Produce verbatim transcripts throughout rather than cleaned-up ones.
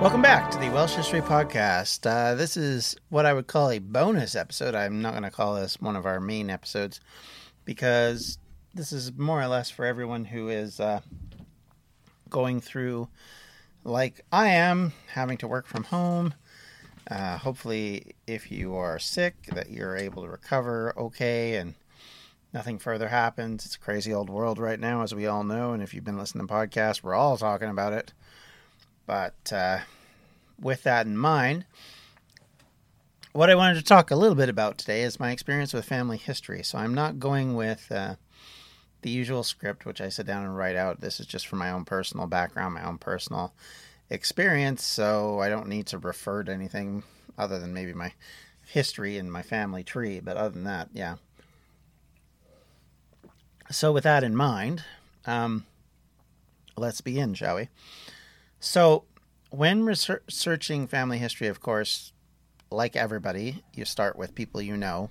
Welcome back to the Welsh History Podcast. Uh, this is what I would call a bonus episode. I'm not going to call this one of our main episodes because this is more or less for everyone who is uh, going through, like I am, having to work from home. Uh, hopefully, if you are sick, that you're able to recover okay and nothing further happens. It's a crazy old world right now, as we all know. And if you've been listening to podcasts, we're all talking about it. But uh, with that in mind, what I wanted to talk a little bit about today is my experience with family history. So I'm not going with uh, the usual script, which I sit down and write out. This is just for my own personal background, my own personal experience. So I don't need to refer to anything other than maybe my history and my family tree. But other than that, yeah. So with that in mind, um, let's begin, shall we? So when researching family history, of course, like everybody, you start with people you know.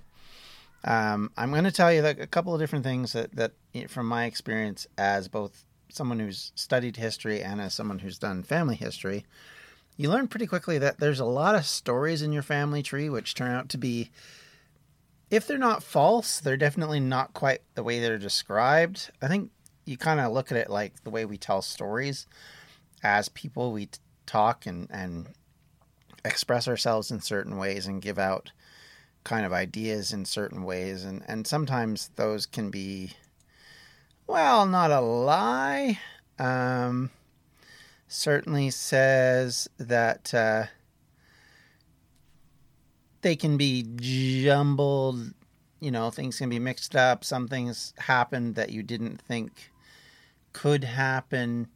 Um, I'm going to tell you like a couple of different things that, that from my experience as both someone who's studied history and as someone who's done family history, you learn pretty quickly that there's a lot of stories in your family tree which turn out to be, if they're not false, they're definitely not quite the way they're described. I think you kind of look at it like the way we tell stories. As people, we talk and, and express ourselves in certain ways and give out kind of ideas in certain ways. And, and sometimes those can be, well, not a lie. Um, certainly says that uh, they can be jumbled. You know, things can be mixed up. Some things happened that you didn't think could happen.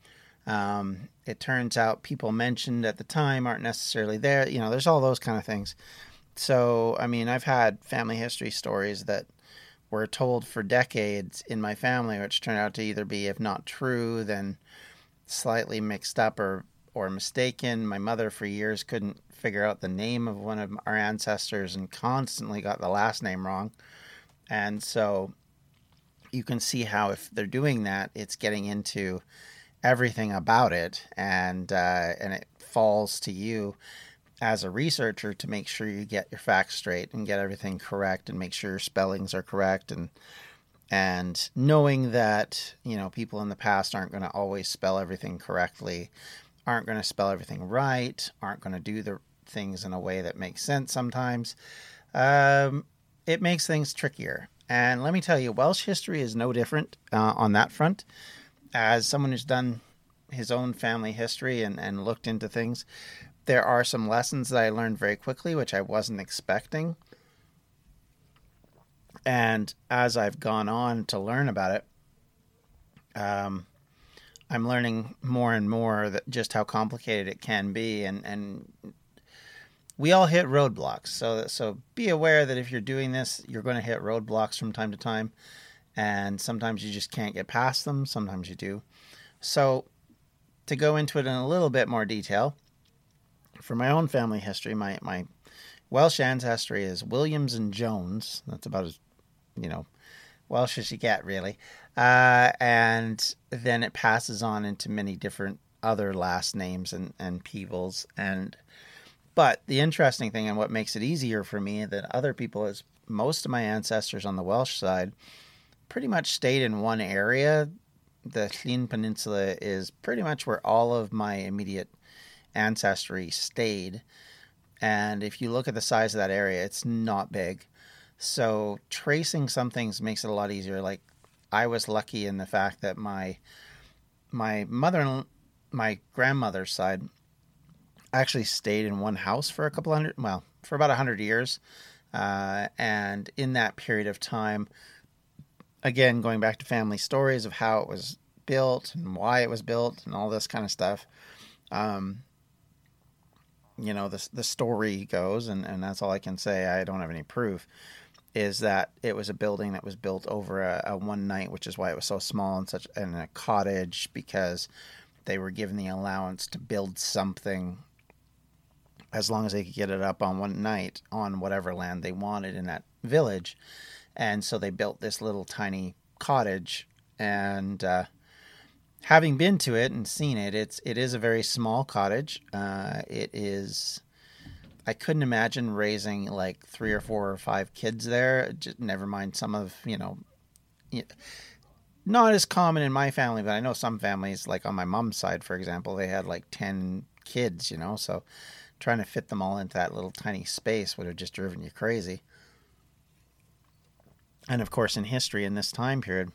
Um, it turns out people mentioned at the time aren't necessarily there. You know, there's all those kind of things. So, I mean, I've had family history stories that were told for decades in my family, which turned out to either be, if not true, then slightly mixed up or, or mistaken. My mother for years couldn't figure out the name of one of our ancestors and constantly got the last name wrong. And so you can see how if they're doing that, it's getting into everything about it, and uh, and it falls to you as a researcher to make sure you get your facts straight and get everything correct and make sure your spellings are correct, and and knowing that, you know, people in the past aren't going to always spell everything correctly, aren't going to spell everything right, aren't going to do the things in a way that makes sense sometimes. Um, it makes things trickier. And let me tell you, Welsh history is no different uh, on that front. As someone who's done his own family history and, and looked into things, there are some lessons that I learned very quickly, which I wasn't expecting. And as I've gone on to learn about it, um, I'm learning more and more that just how complicated it can be. And, and we all hit roadblocks. So, so be aware that if you're doing this, you're going to hit roadblocks from time to time. And sometimes you just can't get past them. Sometimes you do. So to go into it in a little bit more detail, for my own family history, my, my Welsh ancestry is Williams and Jones. That's about as, you know, Welsh as you get, really. Uh, and then it passes on into many different other last names and, and peoples. And but the interesting thing and what makes it easier for me than other people is most of my ancestors on the Welsh side pretty much stayed in one area. The Llŷn Peninsula is pretty much where all of my immediate ancestry stayed. And if you look at the size of that area, it's not big. So tracing some things makes it a lot easier. Like I was lucky in the fact that my my mother, my grandmother's side I actually stayed in one house for a couple hundred, well, for about a hundred years. Uh, and in that period of time, again, going back to family stories of how it was built and why it was built and all this kind of stuff. Um, you know, the, the story goes, and, and that's all I can say. I don't have any proof, is that it was a building that was built over a, a one night, which is why it was so small and such, and a cottage, because they were given the allowance to build something as long as they could get it up on one night on whatever land they wanted in that village. And so they built this little tiny cottage, and, uh, having been to it and seen it, it's it is a very small cottage. Uh, it is. I couldn't imagine raising like three or four or five kids there. Just, never mind some of you know, not as common in my family, but I know some families, like on my mom's side, for example, they had like ten kids. You know, so trying to fit them all into that little tiny space would have just driven you crazy. And of course, in history, in this time period,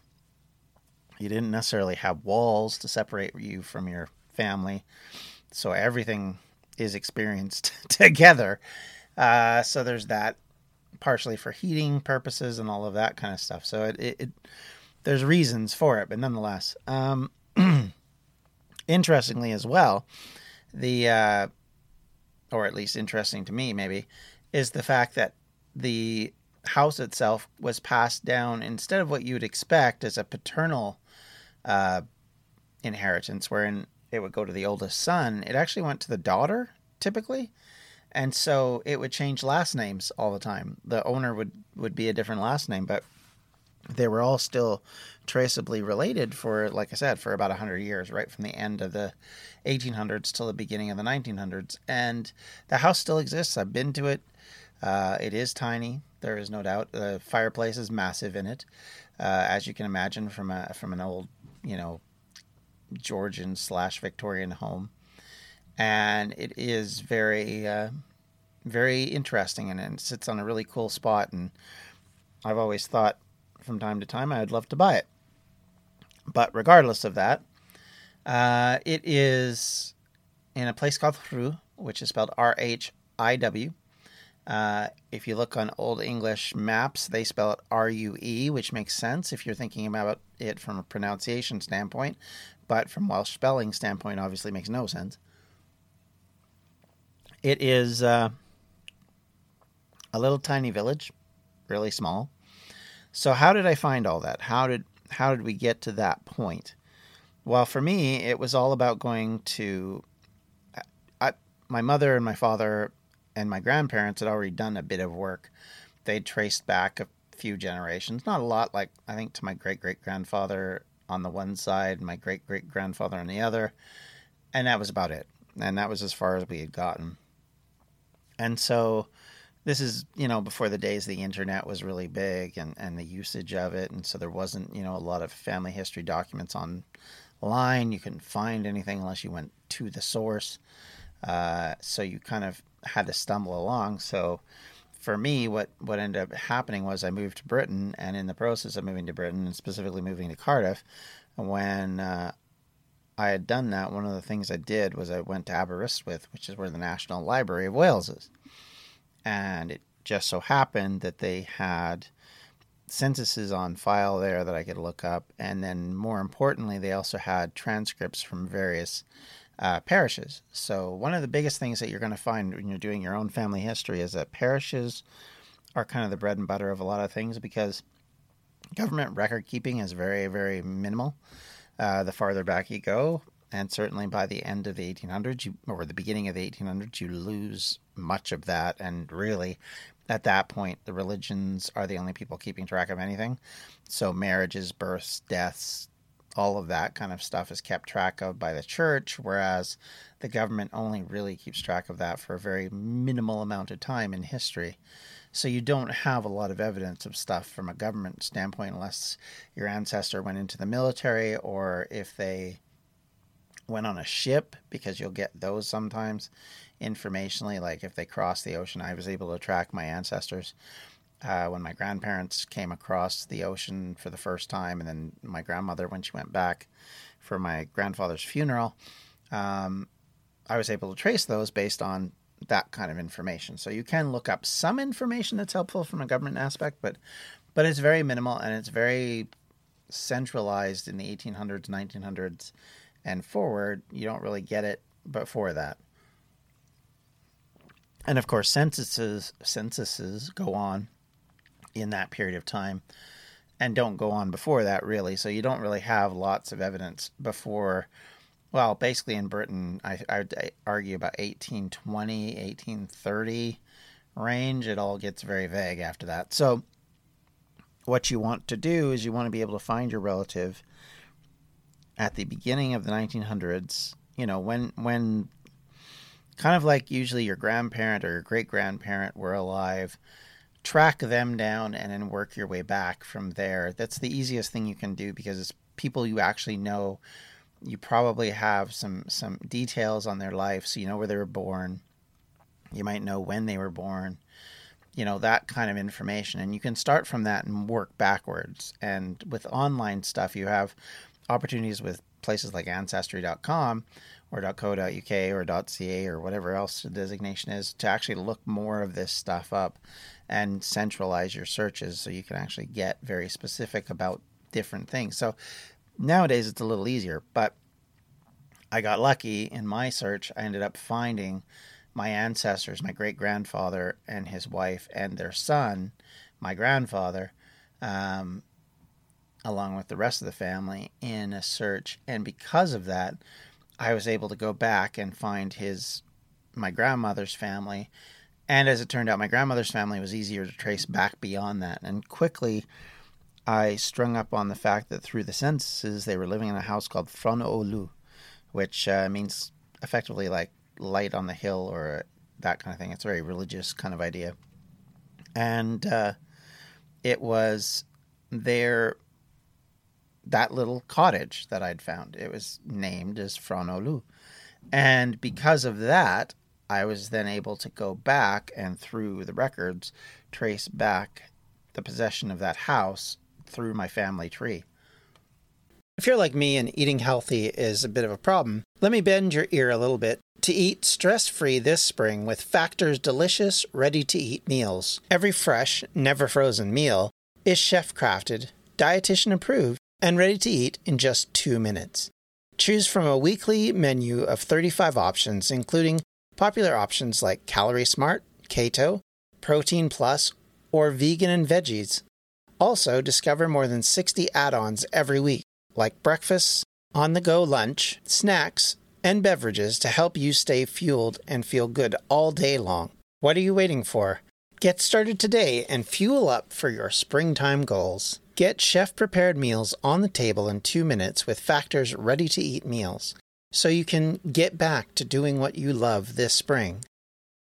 you didn't necessarily have walls to separate you from your family. So everything is experienced together. Uh, so there's that, partially for heating purposes and all of that kind of stuff. So it, it, it there's reasons for it, but nonetheless. Um, interestingly as well, the uh, or at least interesting to me maybe, is the fact that the house itself was passed down, instead of what you would expect as a paternal uh, inheritance, wherein it would go to the oldest son, it actually went to the daughter typically. And so it would change last names all the time. The owner would, would be a different last name, but they were all still traceably related for, like I said, for about a hundred years, right from the end of the eighteen hundreds till the beginning of the nineteen hundreds. And the house still exists. I've been to it. Uh, it is tiny. There is no doubt. The fireplace is massive in it. Uh, as you can imagine from a, from an old, you know, Georgian slash Victorian home. And it is very, uh, very interesting, and it sits on a really cool spot. And I've always thought from time to time, I'd love to buy it. But regardless of that, uh, it is in a place called Rhiw, which is spelled R H I W. Uh, if you look on Old English maps, they spell it R U E, which makes sense if you're thinking about it from a pronunciation standpoint, but from Welsh spelling standpoint, obviously makes no sense. It is uh, a little tiny village, really small. So how did I find all that? How did how did we get to that point? Well, for me, it was all about going to I, my mother and my father. And my grandparents had already done a bit of work. They traced back a few generations, not a lot, like I think to my great-great-grandfather on the one side, my great-great-grandfather on the other. And that was about it. And that was as far as we had gotten. And so this is, you know, before the days the internet was really big and, and the usage of it. And so there wasn't, you know, a lot of family history documents online. You couldn't find anything unless you went to the source. Uh, so you kind of had to stumble along. So for me, what, what ended up happening was I moved to Britain, and in the process of moving to Britain, and specifically moving to Cardiff, when uh, I had done that, one of the things I did was I went to Aberystwyth, which is where the National Library of Wales is. And it just so happened that they had censuses on file there that I could look up. And then more importantly, they also had transcripts from various Uh, parishes. So one of the biggest things that you're going to find when you're doing your own family history is that parishes are kind of the bread and butter of a lot of things, because government record keeping is very, very minimal uh, the farther back you go. And certainly by the end of the eighteen hundreds, you, or the beginning of the eighteen hundreds, you lose much of that. And really, at that point, the religions are the only people keeping track of anything. So marriages, births, deaths, all of that kind of stuff is kept track of by the church, whereas the government only really keeps track of that for a very minimal amount of time in history. So you don't have a lot of evidence of stuff from a government standpoint unless your ancestor went into the military, or if they went on a ship, because you'll get those sometimes informationally. Like if they crossed the ocean, I was able to track my ancestors. Uh, when my grandparents came across the ocean for the first time, and then my grandmother, when she went back for my grandfather's funeral, um, I was able to trace those based on that kind of information. So you can look up some information that's helpful from a government aspect, but but it's very minimal, and it's very centralized in the eighteen hundreds, nineteen hundreds, and forward. You don't really get it before that. And of course, censuses censuses go on in that period of time and don't go on before that, really. So you don't really have lots of evidence before, well, basically in Britain, I, I would argue about eighteen twenty, eighteen thirty range. It all gets very vague after that. So what you want to do is you want to be able to find your relative at the beginning of the nineteen hundreds, you know, when when kind of like usually your grandparent or your great-grandparent were alive. Track them down and then work your way back from there. That's the easiest thing you can do, because it's people you actually know. You probably have some some details on their life, so you know where they were born. You might know when they were born, you know, that kind of information. And you can start from that and work backwards. And with online stuff, you have opportunities with places like Ancestry dot com or dot co dot U K or dot C A or whatever else the designation is, to actually look more of this stuff up and centralize your searches so you can actually get very specific about different things. So nowadays it's a little easier, but I got lucky in my search. I ended up finding my ancestors, my great-grandfather and his wife and their son, my grandfather, um, along with the rest of the family in a search. And because of that, I was able to go back and find his, my grandmother's family. And as it turned out, my grandmother's family was easier to trace back beyond that. And quickly, I strung up on the fact that through the censuses, they were living in a house called Frano Olu, which uh, means effectively like light on the hill or that kind of thing. It's a very religious kind of idea. And uh, it was their... that little cottage that I'd found. It was named as Frano Olu. And because of that, I was then able to go back and through the records, trace back the possession of that house through my family tree. If you're like me and eating healthy is a bit of a problem, let me bend your ear a little bit to eat stress-free this spring with Factor's delicious, ready-to-eat meals. Every fresh, never frozen meal is chef-crafted, dietitian-approved, and ready to eat in just two minutes. Choose from a weekly menu of thirty-five options, including popular options like Calorie Smart, Keto, Protein Plus, or Vegan and Veggies. Also, discover more than sixty add-ons every week, like breakfast, on-the-go lunch, snacks, and beverages to help you stay fueled and feel good all day long. What are you waiting for? Get started today and fuel up for your springtime goals. Get chef-prepared meals on the table in two minutes with Factor's ready-to-eat meals, so you can get back to doing what you love this spring.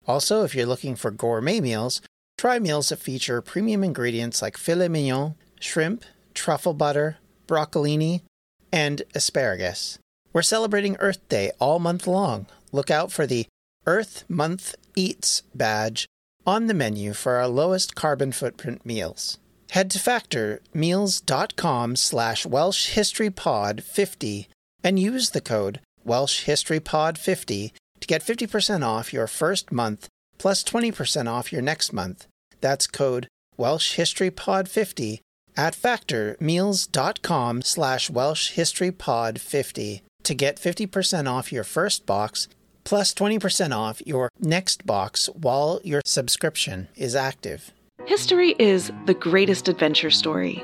Also, if you're looking for gourmet meals, try meals that feature premium ingredients like filet mignon, shrimp, truffle butter, broccolini, and asparagus. We're celebrating Earth Day all month long. Look out for the Earth Month Eats badge on the menu for our lowest carbon footprint meals. Head to factor meals dot com slash Welsh History Pod fifty and use the code Welsh History Pod fifty to get fifty percent off your first month plus twenty percent off your next month. That's code Welsh History Pod fifty at factor meals dot com slash Welsh History Pod fifty to get fifty percent off your first box plus twenty percent off your next box while your subscription is active. History is the greatest adventure story,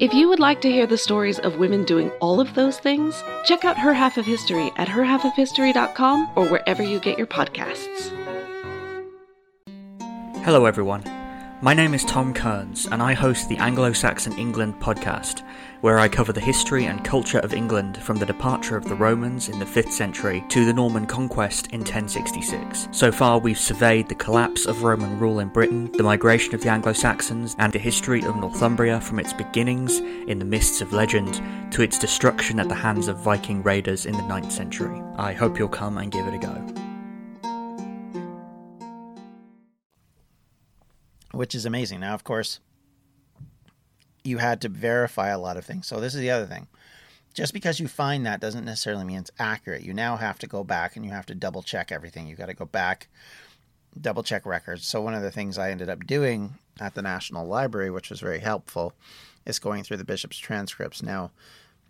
If you would like to hear the stories of women doing all of those things, check out Her Half of History at her half of history dot com or wherever you get your podcasts. Hello everyone. My name is Tom Kearns, and I host the Anglo-Saxon England podcast, where I cover the history and culture of England from the departure of the Romans in the fifth century to the Norman conquest in ten sixty-six. So far, we've surveyed the collapse of Roman rule in Britain, the migration of the Anglo-Saxons, and the history of Northumbria from its beginnings in the mists of legend to its destruction at the hands of Viking raiders in the ninth century. I hope you'll come and give it a go. Which is amazing. Now, of course, you had to verify a lot of things. So this is the other thing. Just because you find that doesn't necessarily mean it's accurate. You now have to go back and you have to double check everything. You've got to go back, double check records. So one of the things I ended up doing at the National Library, which was very helpful, is going through the bishop's transcripts. Now,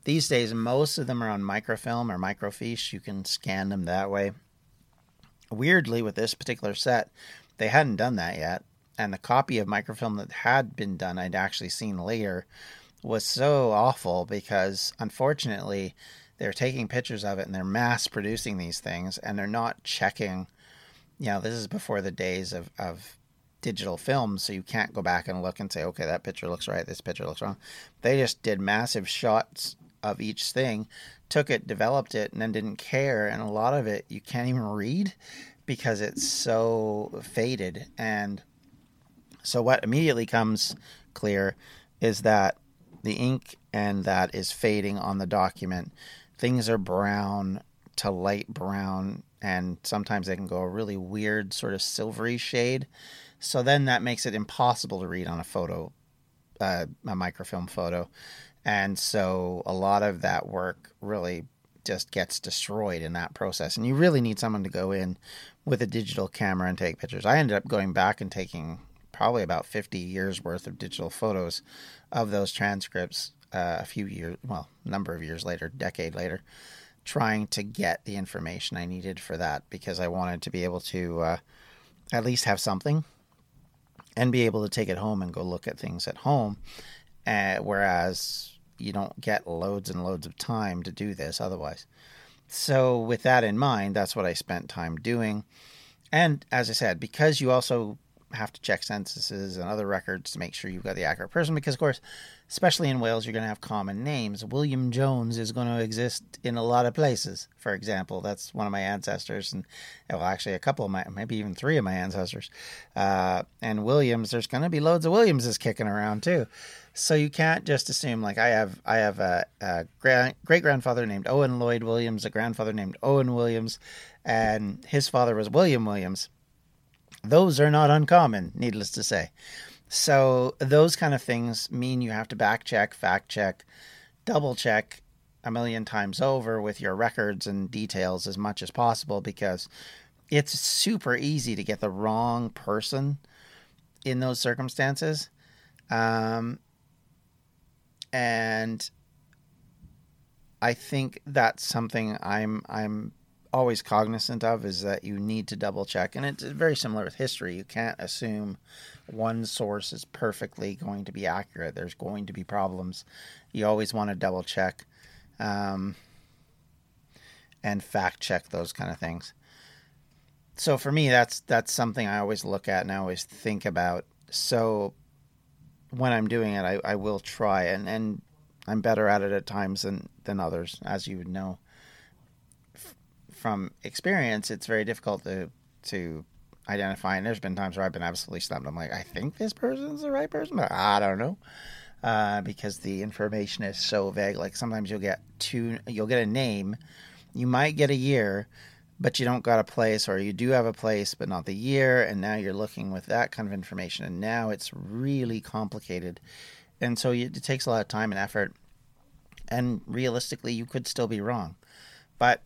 these days, most of them are on microfilm or microfiche. You can scan them that way. Weirdly, with this particular set, they hadn't done that yet. And the copy of microfilm that had been done, I'd actually seen later, was so awful because, unfortunately, they're taking pictures of it and they're mass producing these things and they're not checking. You know, this is before the days of, of digital film, so you can't go back and look and say, okay, that picture looks right, this picture looks wrong. They just did massive shots of each thing, took it, developed it, and then didn't care. And a lot of it you can't even read because it's so faded. And so what immediately comes clear is that the ink and that is fading on the document. Things are brown to light brown, and sometimes they can go a really weird sort of silvery shade. So then that makes it impossible to read on a photo, uh, a microfilm photo. And so a lot of that work really just gets destroyed in that process. And you really need someone to go in with a digital camera and take pictures. I ended up going back and taking probably about fifty years worth of digital photos of those transcripts uh, a few years, well, number of years later, decade later, trying to get the information I needed for that because I wanted to be able to uh, at least have something and be able to take it home and go look at things at home. Uh, whereas you don't get loads and loads of time to do this otherwise. So with that in mind, that's what I spent time doing. And as I said, because you also have to check censuses and other records to make sure you've got the accurate person, because of course, especially in Wales, you're going to have common names. William Jones is going to exist in a lot of places, for example. That's one of my ancestors, and well, actually a couple of my, maybe even three of my ancestors, uh and Williams, there's going to be loads of Williamses kicking around too. So you can't just assume, like I have I have a, a gra- great-grandfather named Owen Lloyd Williams, a grandfather named Owen Williams, and his father was William Williams. Those are not uncommon, needless to say. So those kind of things mean you have to back check, fact check, double check a million times over with your records and details as much as possible, because it's super easy to get the wrong person in those circumstances. Um, and I think that's something I'm, I'm, always cognizant of, is that you need to double check. And it's very similar with history. You can't assume one source is perfectly going to be accurate. There's going to be problems. You always want to double check um, and fact check those kind of things. So for me, that's that's something I always look at and I always think about. So when I'm doing it, I, I will try, and and I'm better at it at times than than others, as you would know from experience. It's very difficult to to identify, and there's been times where I've been absolutely stumped. I'm like, I think this person's the right person, but I don't know, uh, because the information is so vague. Like sometimes you'll get two, you'll get a name, you might get a year, but you don't got a place, or you do have a place but not the year, and now you're looking with that kind of information, and now it's really complicated, and so it takes a lot of time and effort, and realistically, you could still be wrong, but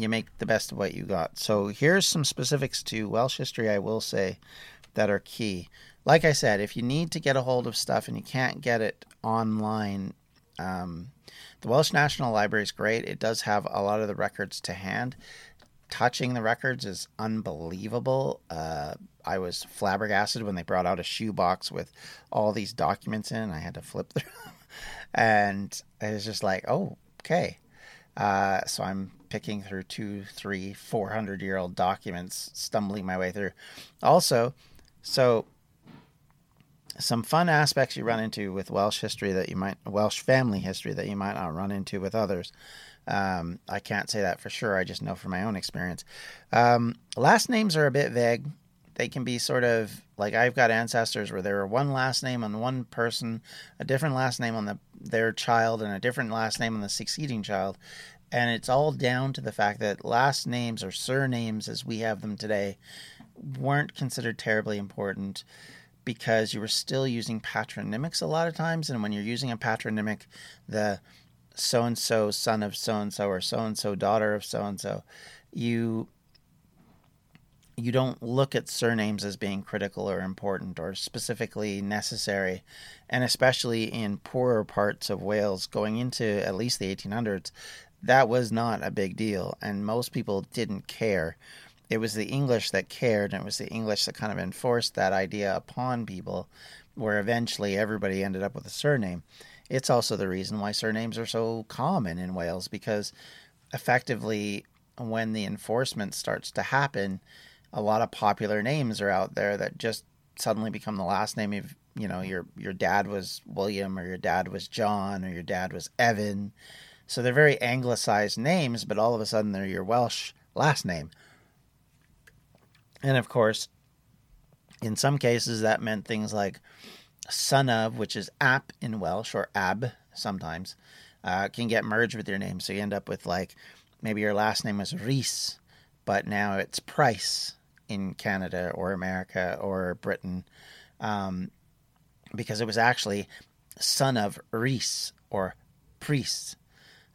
you make the best of what you got. So here's some specifics to Welsh history, I will say, that are key. Like I said, if you need to get a hold of stuff and you can't get it online, um, the Welsh National Library is great. It does have a lot of the records to hand. Touching the records is unbelievable. Uh, I was flabbergasted when they brought out a shoebox with all these documents in. I had to flip through them. And it was just like, oh, okay. Uh, so I'm picking through two, three, four hundred year old documents, stumbling my way through. Also, so some fun aspects you run into with Welsh history that you might, Welsh family history that you might not run into with others. Um, I can't say that for sure. I just know from my own experience. Um, last names are a bit vague. They can be sort of like, I've got ancestors where there were one last name on one person, a different last name on the, their child, and a different last name on the succeeding child. And it's all down to the fact that last names or surnames as we have them today weren't considered terribly important because you were still using patronymics a lot of times. And when you're using a patronymic, the so-and-so son of so-and-so or so-and-so daughter of so-and-so, you you don't look at surnames as being critical or important or specifically necessary. And especially in poorer parts of Wales, going into at least the eighteen hundreds, that was not a big deal. And most people didn't care. It was the English that cared, and it was the English that kind of enforced that idea upon people, where eventually everybody ended up with a surname. It's also the reason why surnames are so common in Wales, because effectively when the enforcement starts to happen, a lot of popular names are out there that just suddenly become the last name of, you know, your your dad was William, or your dad was John, or your dad was Evan. So they're very anglicized names, but all of a sudden they're your Welsh last name. And of course, in some cases that meant things like son of, which is ap in Welsh, or ab sometimes, uh, can get merged with your name. So you end up with, like, maybe your last name was Reese, but now it's Price in Canada or America or Britain, um, because it was actually son of Reese or Priest.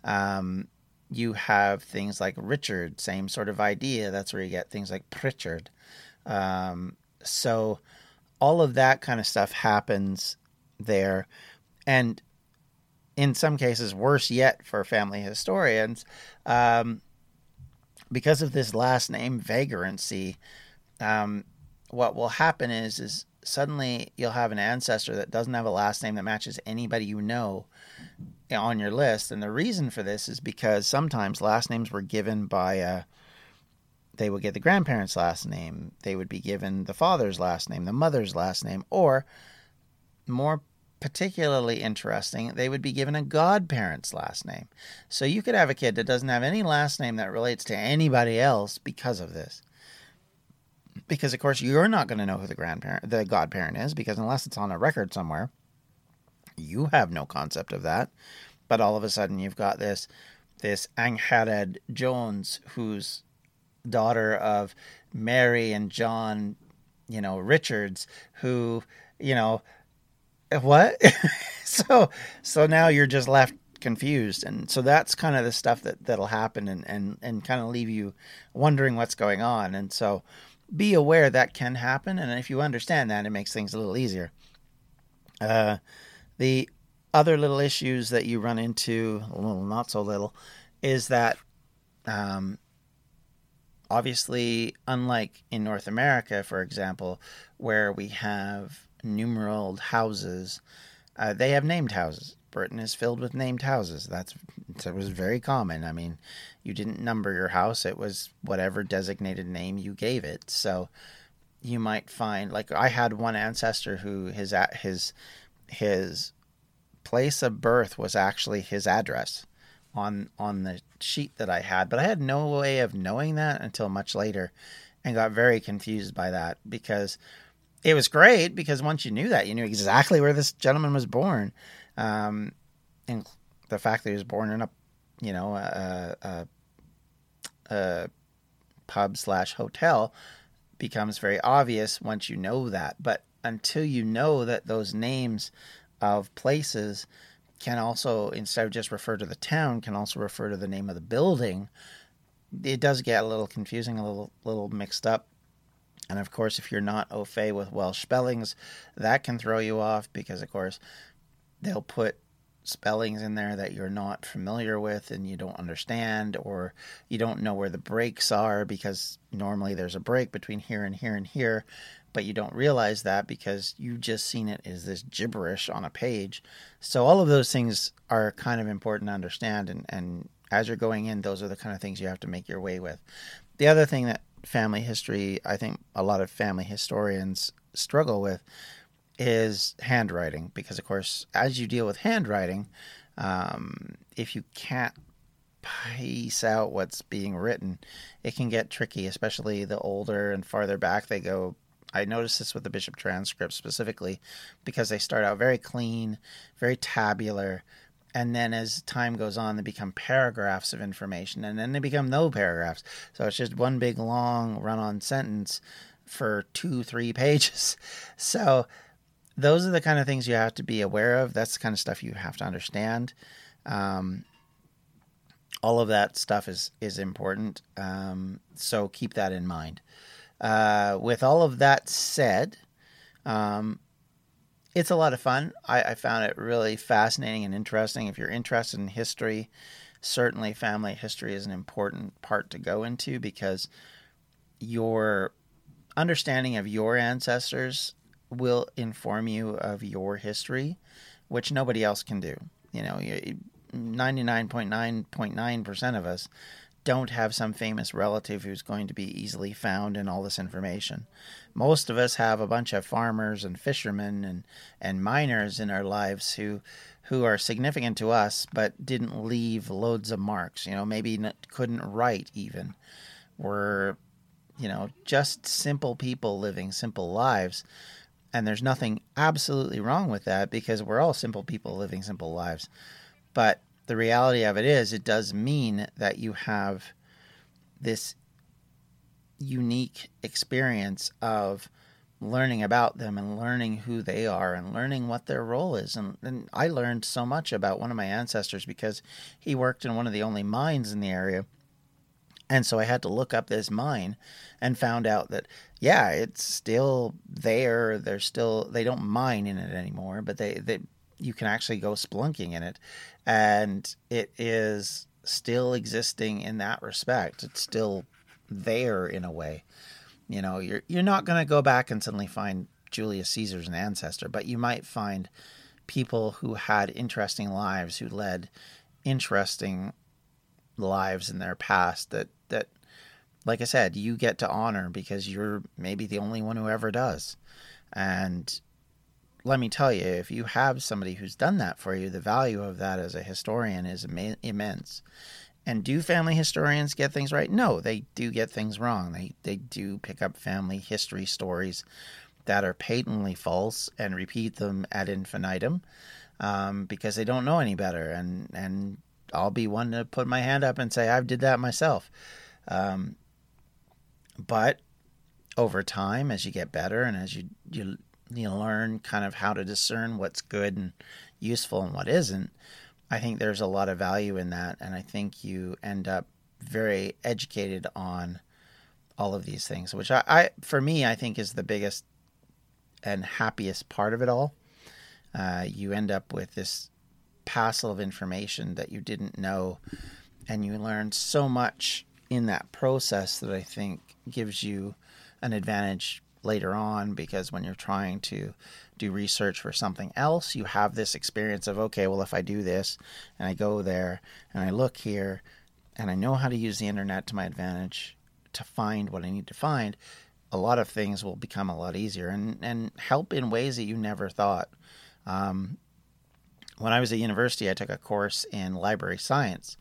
Um, you have things like Richard, same sort of idea. That's where you get things like Pritchard. Um, so... all of that kind of stuff happens there. And in some cases, worse yet for family historians, um, because of this last name vagrancy, um, what will happen is, is suddenly you'll have an ancestor that doesn't have a last name that matches anybody you know on your list. And the reason for this is because sometimes last names were given by a they would get the grandparents' last name. They would be given the father's last name, the mother's last name, or more particularly interesting, they would be given a godparent's last name. So you could have a kid that doesn't have any last name that relates to anybody else because of this. Because, of course, you're not going to know who the grandparent, the godparent is, because unless it's on a record somewhere, you have no concept of that. But all of a sudden you've got this, this Angharad Jones, who's daughter of Mary and John, you know, Richards, who, you know, what? so so now you're just left confused. And so that's kind of the stuff that, that'll happen and, and, and kind of leave you wondering what's going on. And so be aware that can happen. And if you understand that, it makes things a little easier. Uh, the other little issues that you run into, a little, not so little, is that... Um, Obviously, unlike in North America, for example, where we have numeraled houses, uh, they have named houses. Britain is filled with named houses. That's that was very common. I mean, you didn't number your house. It was whatever designated name you gave it. So you might find, like, I had one ancestor who his his his place of birth was actually his address on on the sheet that I had, but I had no way of knowing that until much later, and got very confused by that, because it was great, because once you knew that, you knew exactly where this gentleman was born, um, and the fact that he was born in a, you know, a, a, a pub slash hotel becomes very obvious once you know that. But until you know that those names of places can also, instead of just refer to the town, can also refer to the name of the building, it does get a little confusing, a little little mixed up. And of course, if you're not au fait with Welsh spellings, that can throw you off, because of course they'll put spellings in there that you're not familiar with and you don't understand, or you don't know where the breaks are, because normally there's a break between here and here and here, but you don't realize that because you've just seen it as this gibberish on a page. So all of those things are kind of important to understand, and, and as you're going in, those are the kind of things you have to make your way with. The other thing that family history, I think a lot of family historians struggle with, is handwriting, because, of course, as you deal with handwriting, um, if you can't piece out what's being written, it can get tricky, especially the older and farther back they go. I noticed this with the bishop transcripts specifically, because they start out very clean, very tabular, and then as time goes on, they become paragraphs of information, and then they become no paragraphs. So it's just one big, long, run-on sentence for two, three pages. So those are the kind of things you have to be aware of. That's the kind of stuff you have to understand. Um, all of that stuff is, is important, um, so keep that in mind. Uh, with all of that said, um, it's a lot of fun. I, I found it really fascinating and interesting. If you're interested in history, certainly family history is an important part to go into, because your understanding of your ancestors will inform you of your history, which nobody else can do. You know, ninety-nine point nine nine percent of us don't have some famous relative who's going to be easily found in all this information. Most of us have a bunch of farmers and fishermen and, and miners in our lives who who are significant to us, but didn't leave loads of marks, you know, maybe not, couldn't write even, were, you know, just simple people living simple lives. And there's nothing absolutely wrong with that, because we're all simple people living simple lives. But the reality of it is, it does mean that you have this unique experience of learning about them and learning who they are and learning what their role is. And, and I learned so much about one of my ancestors, because he worked in one of the only mines in the area. And so I had to look up this mine and found out that, yeah, it's still there. They're still, they don't mine in it anymore, but they, they, you can actually go spelunking in it, and it is still existing in that respect. It's still there in a way. You know, you're you're not going to go back and suddenly find Julius Caesar's an ancestor, but you might find people who had interesting lives, who led interesting lives in their past that, that, like I said, you get to honor, because you're maybe the only one who ever does. And let me tell you, if you have somebody who's done that for you, the value of that as a historian is im- immense. And do family historians get things right? No, they do get things wrong. They they do pick up family history stories that are patently false and repeat them ad infinitum, um, because they don't know any better. And, and I'll be one to put my hand up and say, I did that myself. Um, but over time, as you get better and as you... you you learn kind of how to discern what's good and useful and what isn't, I think there's a lot of value in that. And I think you end up very educated on all of these things, which I, I for me, I think is the biggest and happiest part of it all. Uh, you end up with this parcel of information that you didn't know, and you learn so much in that process that I think gives you an advantage later on, because when you're trying to do research for something else, you have this experience of, okay, well, if I do this and I go there and I look here and I know how to use the internet to my advantage to find what I need to find, a lot of things will become a lot easier and, and help in ways that you never thought. Um, when I was at university, I took a course in library science.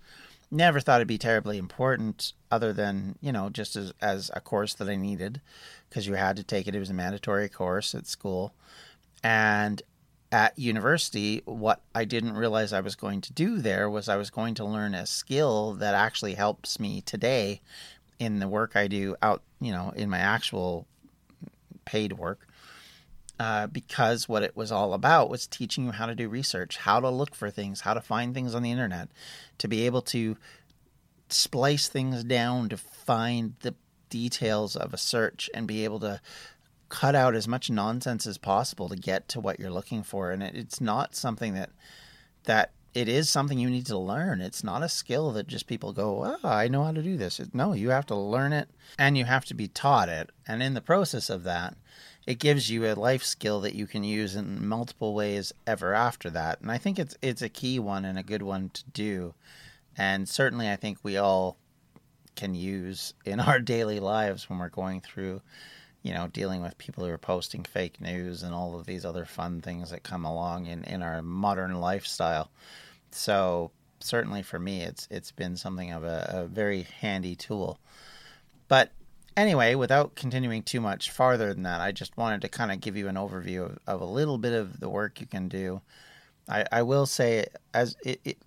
Never thought it'd be terribly important, other than, you know, just as, as a course that I needed, because you had to take it. It was a mandatory course at school. And at university, what I didn't realize I was going to do there was I was going to learn a skill that actually helps me today in the work I do out, you know, in my actual paid work. Uh, because what it was all about was teaching you how to do research, how to look for things, how to find things on the internet, to be able to splice things down to find the details of a search and be able to cut out as much nonsense as possible to get to what you're looking for. And it, it's not something that that it is something you need to learn. It's not a skill that just people go, oh, I know how to do this. It, no, you have to learn it, and you have to be taught it. And in the process of that, it gives you a life skill that you can use in multiple ways ever after that. And I think it's it's a key one and a good one to do. And certainly I think we all can use in our daily lives when we're going through you know, dealing with people who are posting fake news and all of these other fun things that come along in, in our modern lifestyle. So certainly for me, it's it's been something of a, a very handy tool. But anyway, without continuing too much farther than that, I just wanted to kind of give you an overview of, of a little bit of the work you can do. I, I will say, as it, it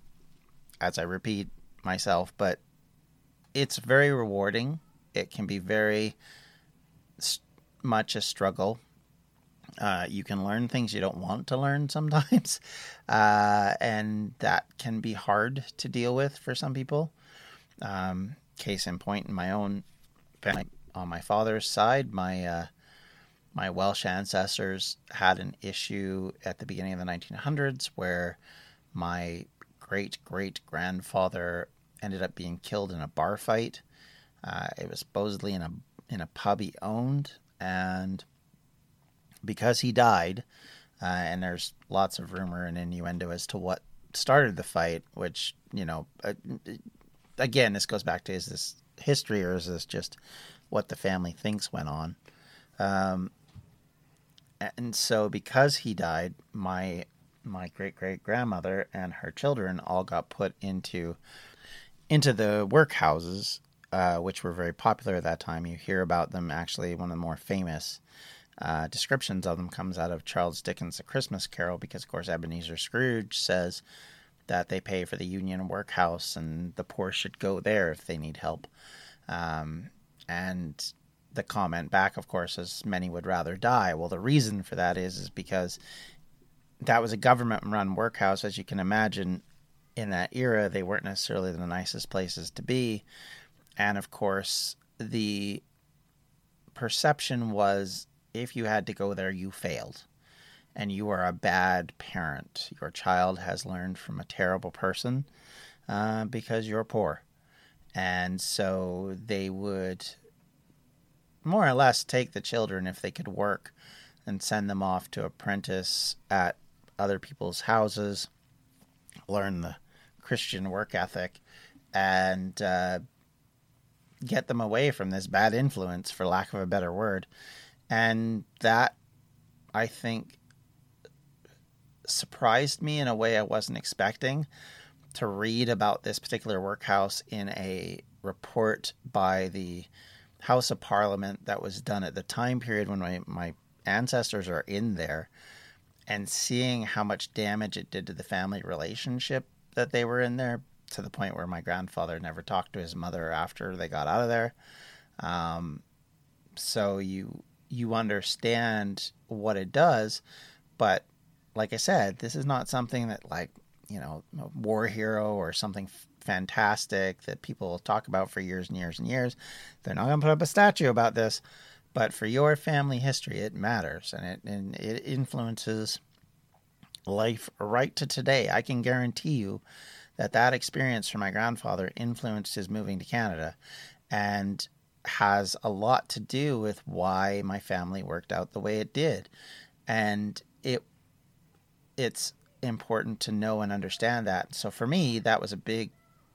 as I repeat myself, but it's very rewarding. It can be very much a struggle. Uh, you can learn things you don't want to learn sometimes, uh, and that can be hard to deal with for some people. Um, case in point, in my own family, on my father's side, my uh, my Welsh ancestors had an issue at the beginning of the nineteen hundreds where my great-great-grandfather ended up being killed in a bar fight. Uh, it was supposedly in a in a pub he owned, and because he died, uh, and there's lots of rumor and innuendo as to what started the fight, which, you know, uh, again, this goes back to, is this history or is this just what the family thinks went on? Um, and so because he died, my my great-great-grandmother and her children all got put into into the workhouses, uh, which were very popular at that time. You hear about them, actually, one of the more famous Uh, descriptions of them comes out of Charles Dickens' A Christmas Carol, because, of course, Ebenezer Scrooge says that they pay for the union workhouse and the poor should go there if they need help. Um, and the comment back, of course, is many would rather die. Well, the reason for that is, is because that was a government-run workhouse. As you can imagine, in that era, they weren't necessarily the nicest places to be. And, of course, the perception was, if you had to go there, you failed, and you are a bad parent. Your child has learned from a terrible person uh, because you're poor. And so they would more or less take the children, if they could work, and send them off to apprentice at other people's houses, learn the Christian work ethic, and uh, get them away from this bad influence, for lack of a better word. And that, I think, surprised me in a way I wasn't expecting, to read about this particular workhouse in a report by the House of Parliament that was done at the time period when my, my ancestors are in there, and seeing how much damage it did to the family relationship that they were in there, to the point where my grandfather never talked to his mother after they got out of there. Um, so you... you understand what it does. But like I said, this is not something that, like, you know, a war hero or something f- fantastic that people will talk about for years and years and years. They're not going to put up a statue about this, but for your family history, it matters. And it, and it influences life right to today. I can guarantee you that that experience for my grandfather influenced his moving to Canada, and has a lot to do with why my family worked out the way it did. And it it's important to know and understand that. So for me, that was a big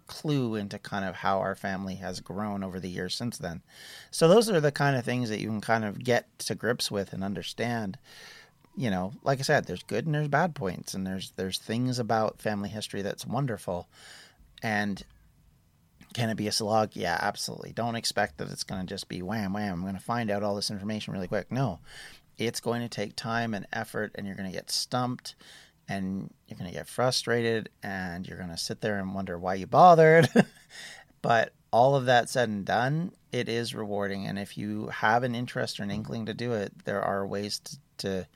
clue into kind of how our family has grown over the years since then. So those are the kind of things that you can kind of get to grips with and understand. You know, like I said, there's good and there's bad points, and there's there's things about family history that's wonderful. And can it be a slog? Yeah, absolutely. Don't expect that it's going to just be wham, wham, I'm going to find out all this information really quick. No, it's going to take time and effort, and you're going to get stumped, and you're going to get frustrated, and you're going to sit there and wonder why you bothered. But all of that said and done, it is rewarding. And if you have an interest or an inkling to do it, there are ways to, to,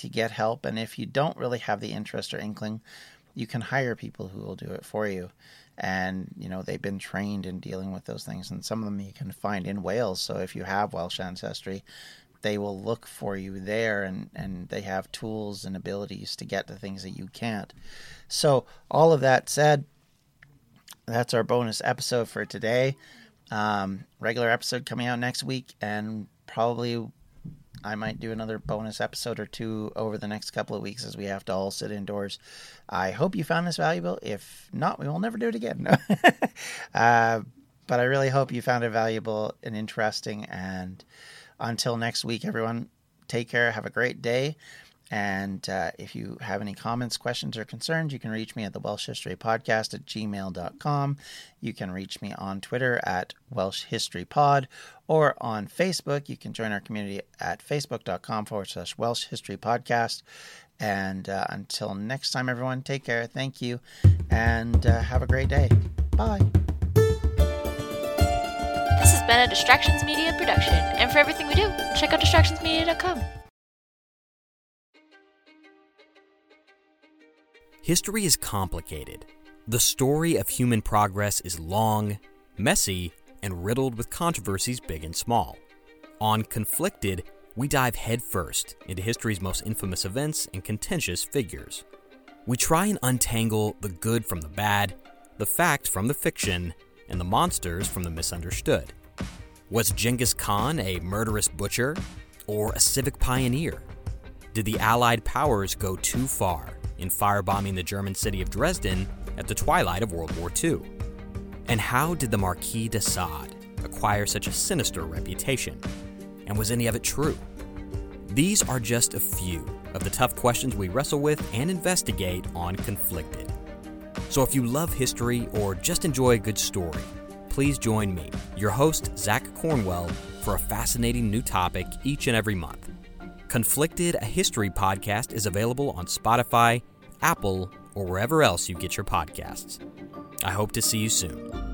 to get help. And if you don't really have the interest or inkling, you can hire people who will do it for you. And, you know, they've been trained in dealing with those things. And some of them you can find in Wales. So if you have Welsh ancestry, they will look for you there. And, and they have tools and abilities to get to things that you can't. So all of that said, that's our bonus episode for today. Um, regular episode coming out next week. And probably I might do another bonus episode or two over the next couple of weeks, as we have to all sit indoors. I hope you found this valuable. If not, we will never do it again. uh, but I really hope you found it valuable and interesting. And until next week, everyone, take care. Have a great day. And uh, if you have any comments, questions, or concerns, you can reach me at the Welsh History Podcast at gmail dot com. You can reach me on Twitter at Welsh History Pod, or on Facebook. You can join our community at facebook dot com forward slash Welsh History Podcast. And uh, until next time, everyone, take care. Thank you. And uh, have a great day. Bye. This has been a Distractions Media production. And for everything we do, check out distractions media dot com. History is complicated. The story of human progress is long, messy, and riddled with controversies big and small. On Conflicted, we dive headfirst into history's most infamous events and contentious figures. We try and untangle the good from the bad, the fact from the fiction, and the monsters from the misunderstood. Was Genghis Khan a murderous butcher or a civic pioneer? Did the Allied powers go too far in firebombing the German city of Dresden at the twilight of World War Two? And how did the Marquis de Sade acquire such a sinister reputation? And was any of it true? These are just a few of the tough questions we wrestle with and investigate on Conflicted. So if you love history or just enjoy a good story, please join me, your host, Zach Cornwell, for a fascinating new topic each and every month. Conflicted, a history podcast, is available on Spotify, Apple, or wherever else you get your podcasts. I hope to see you soon.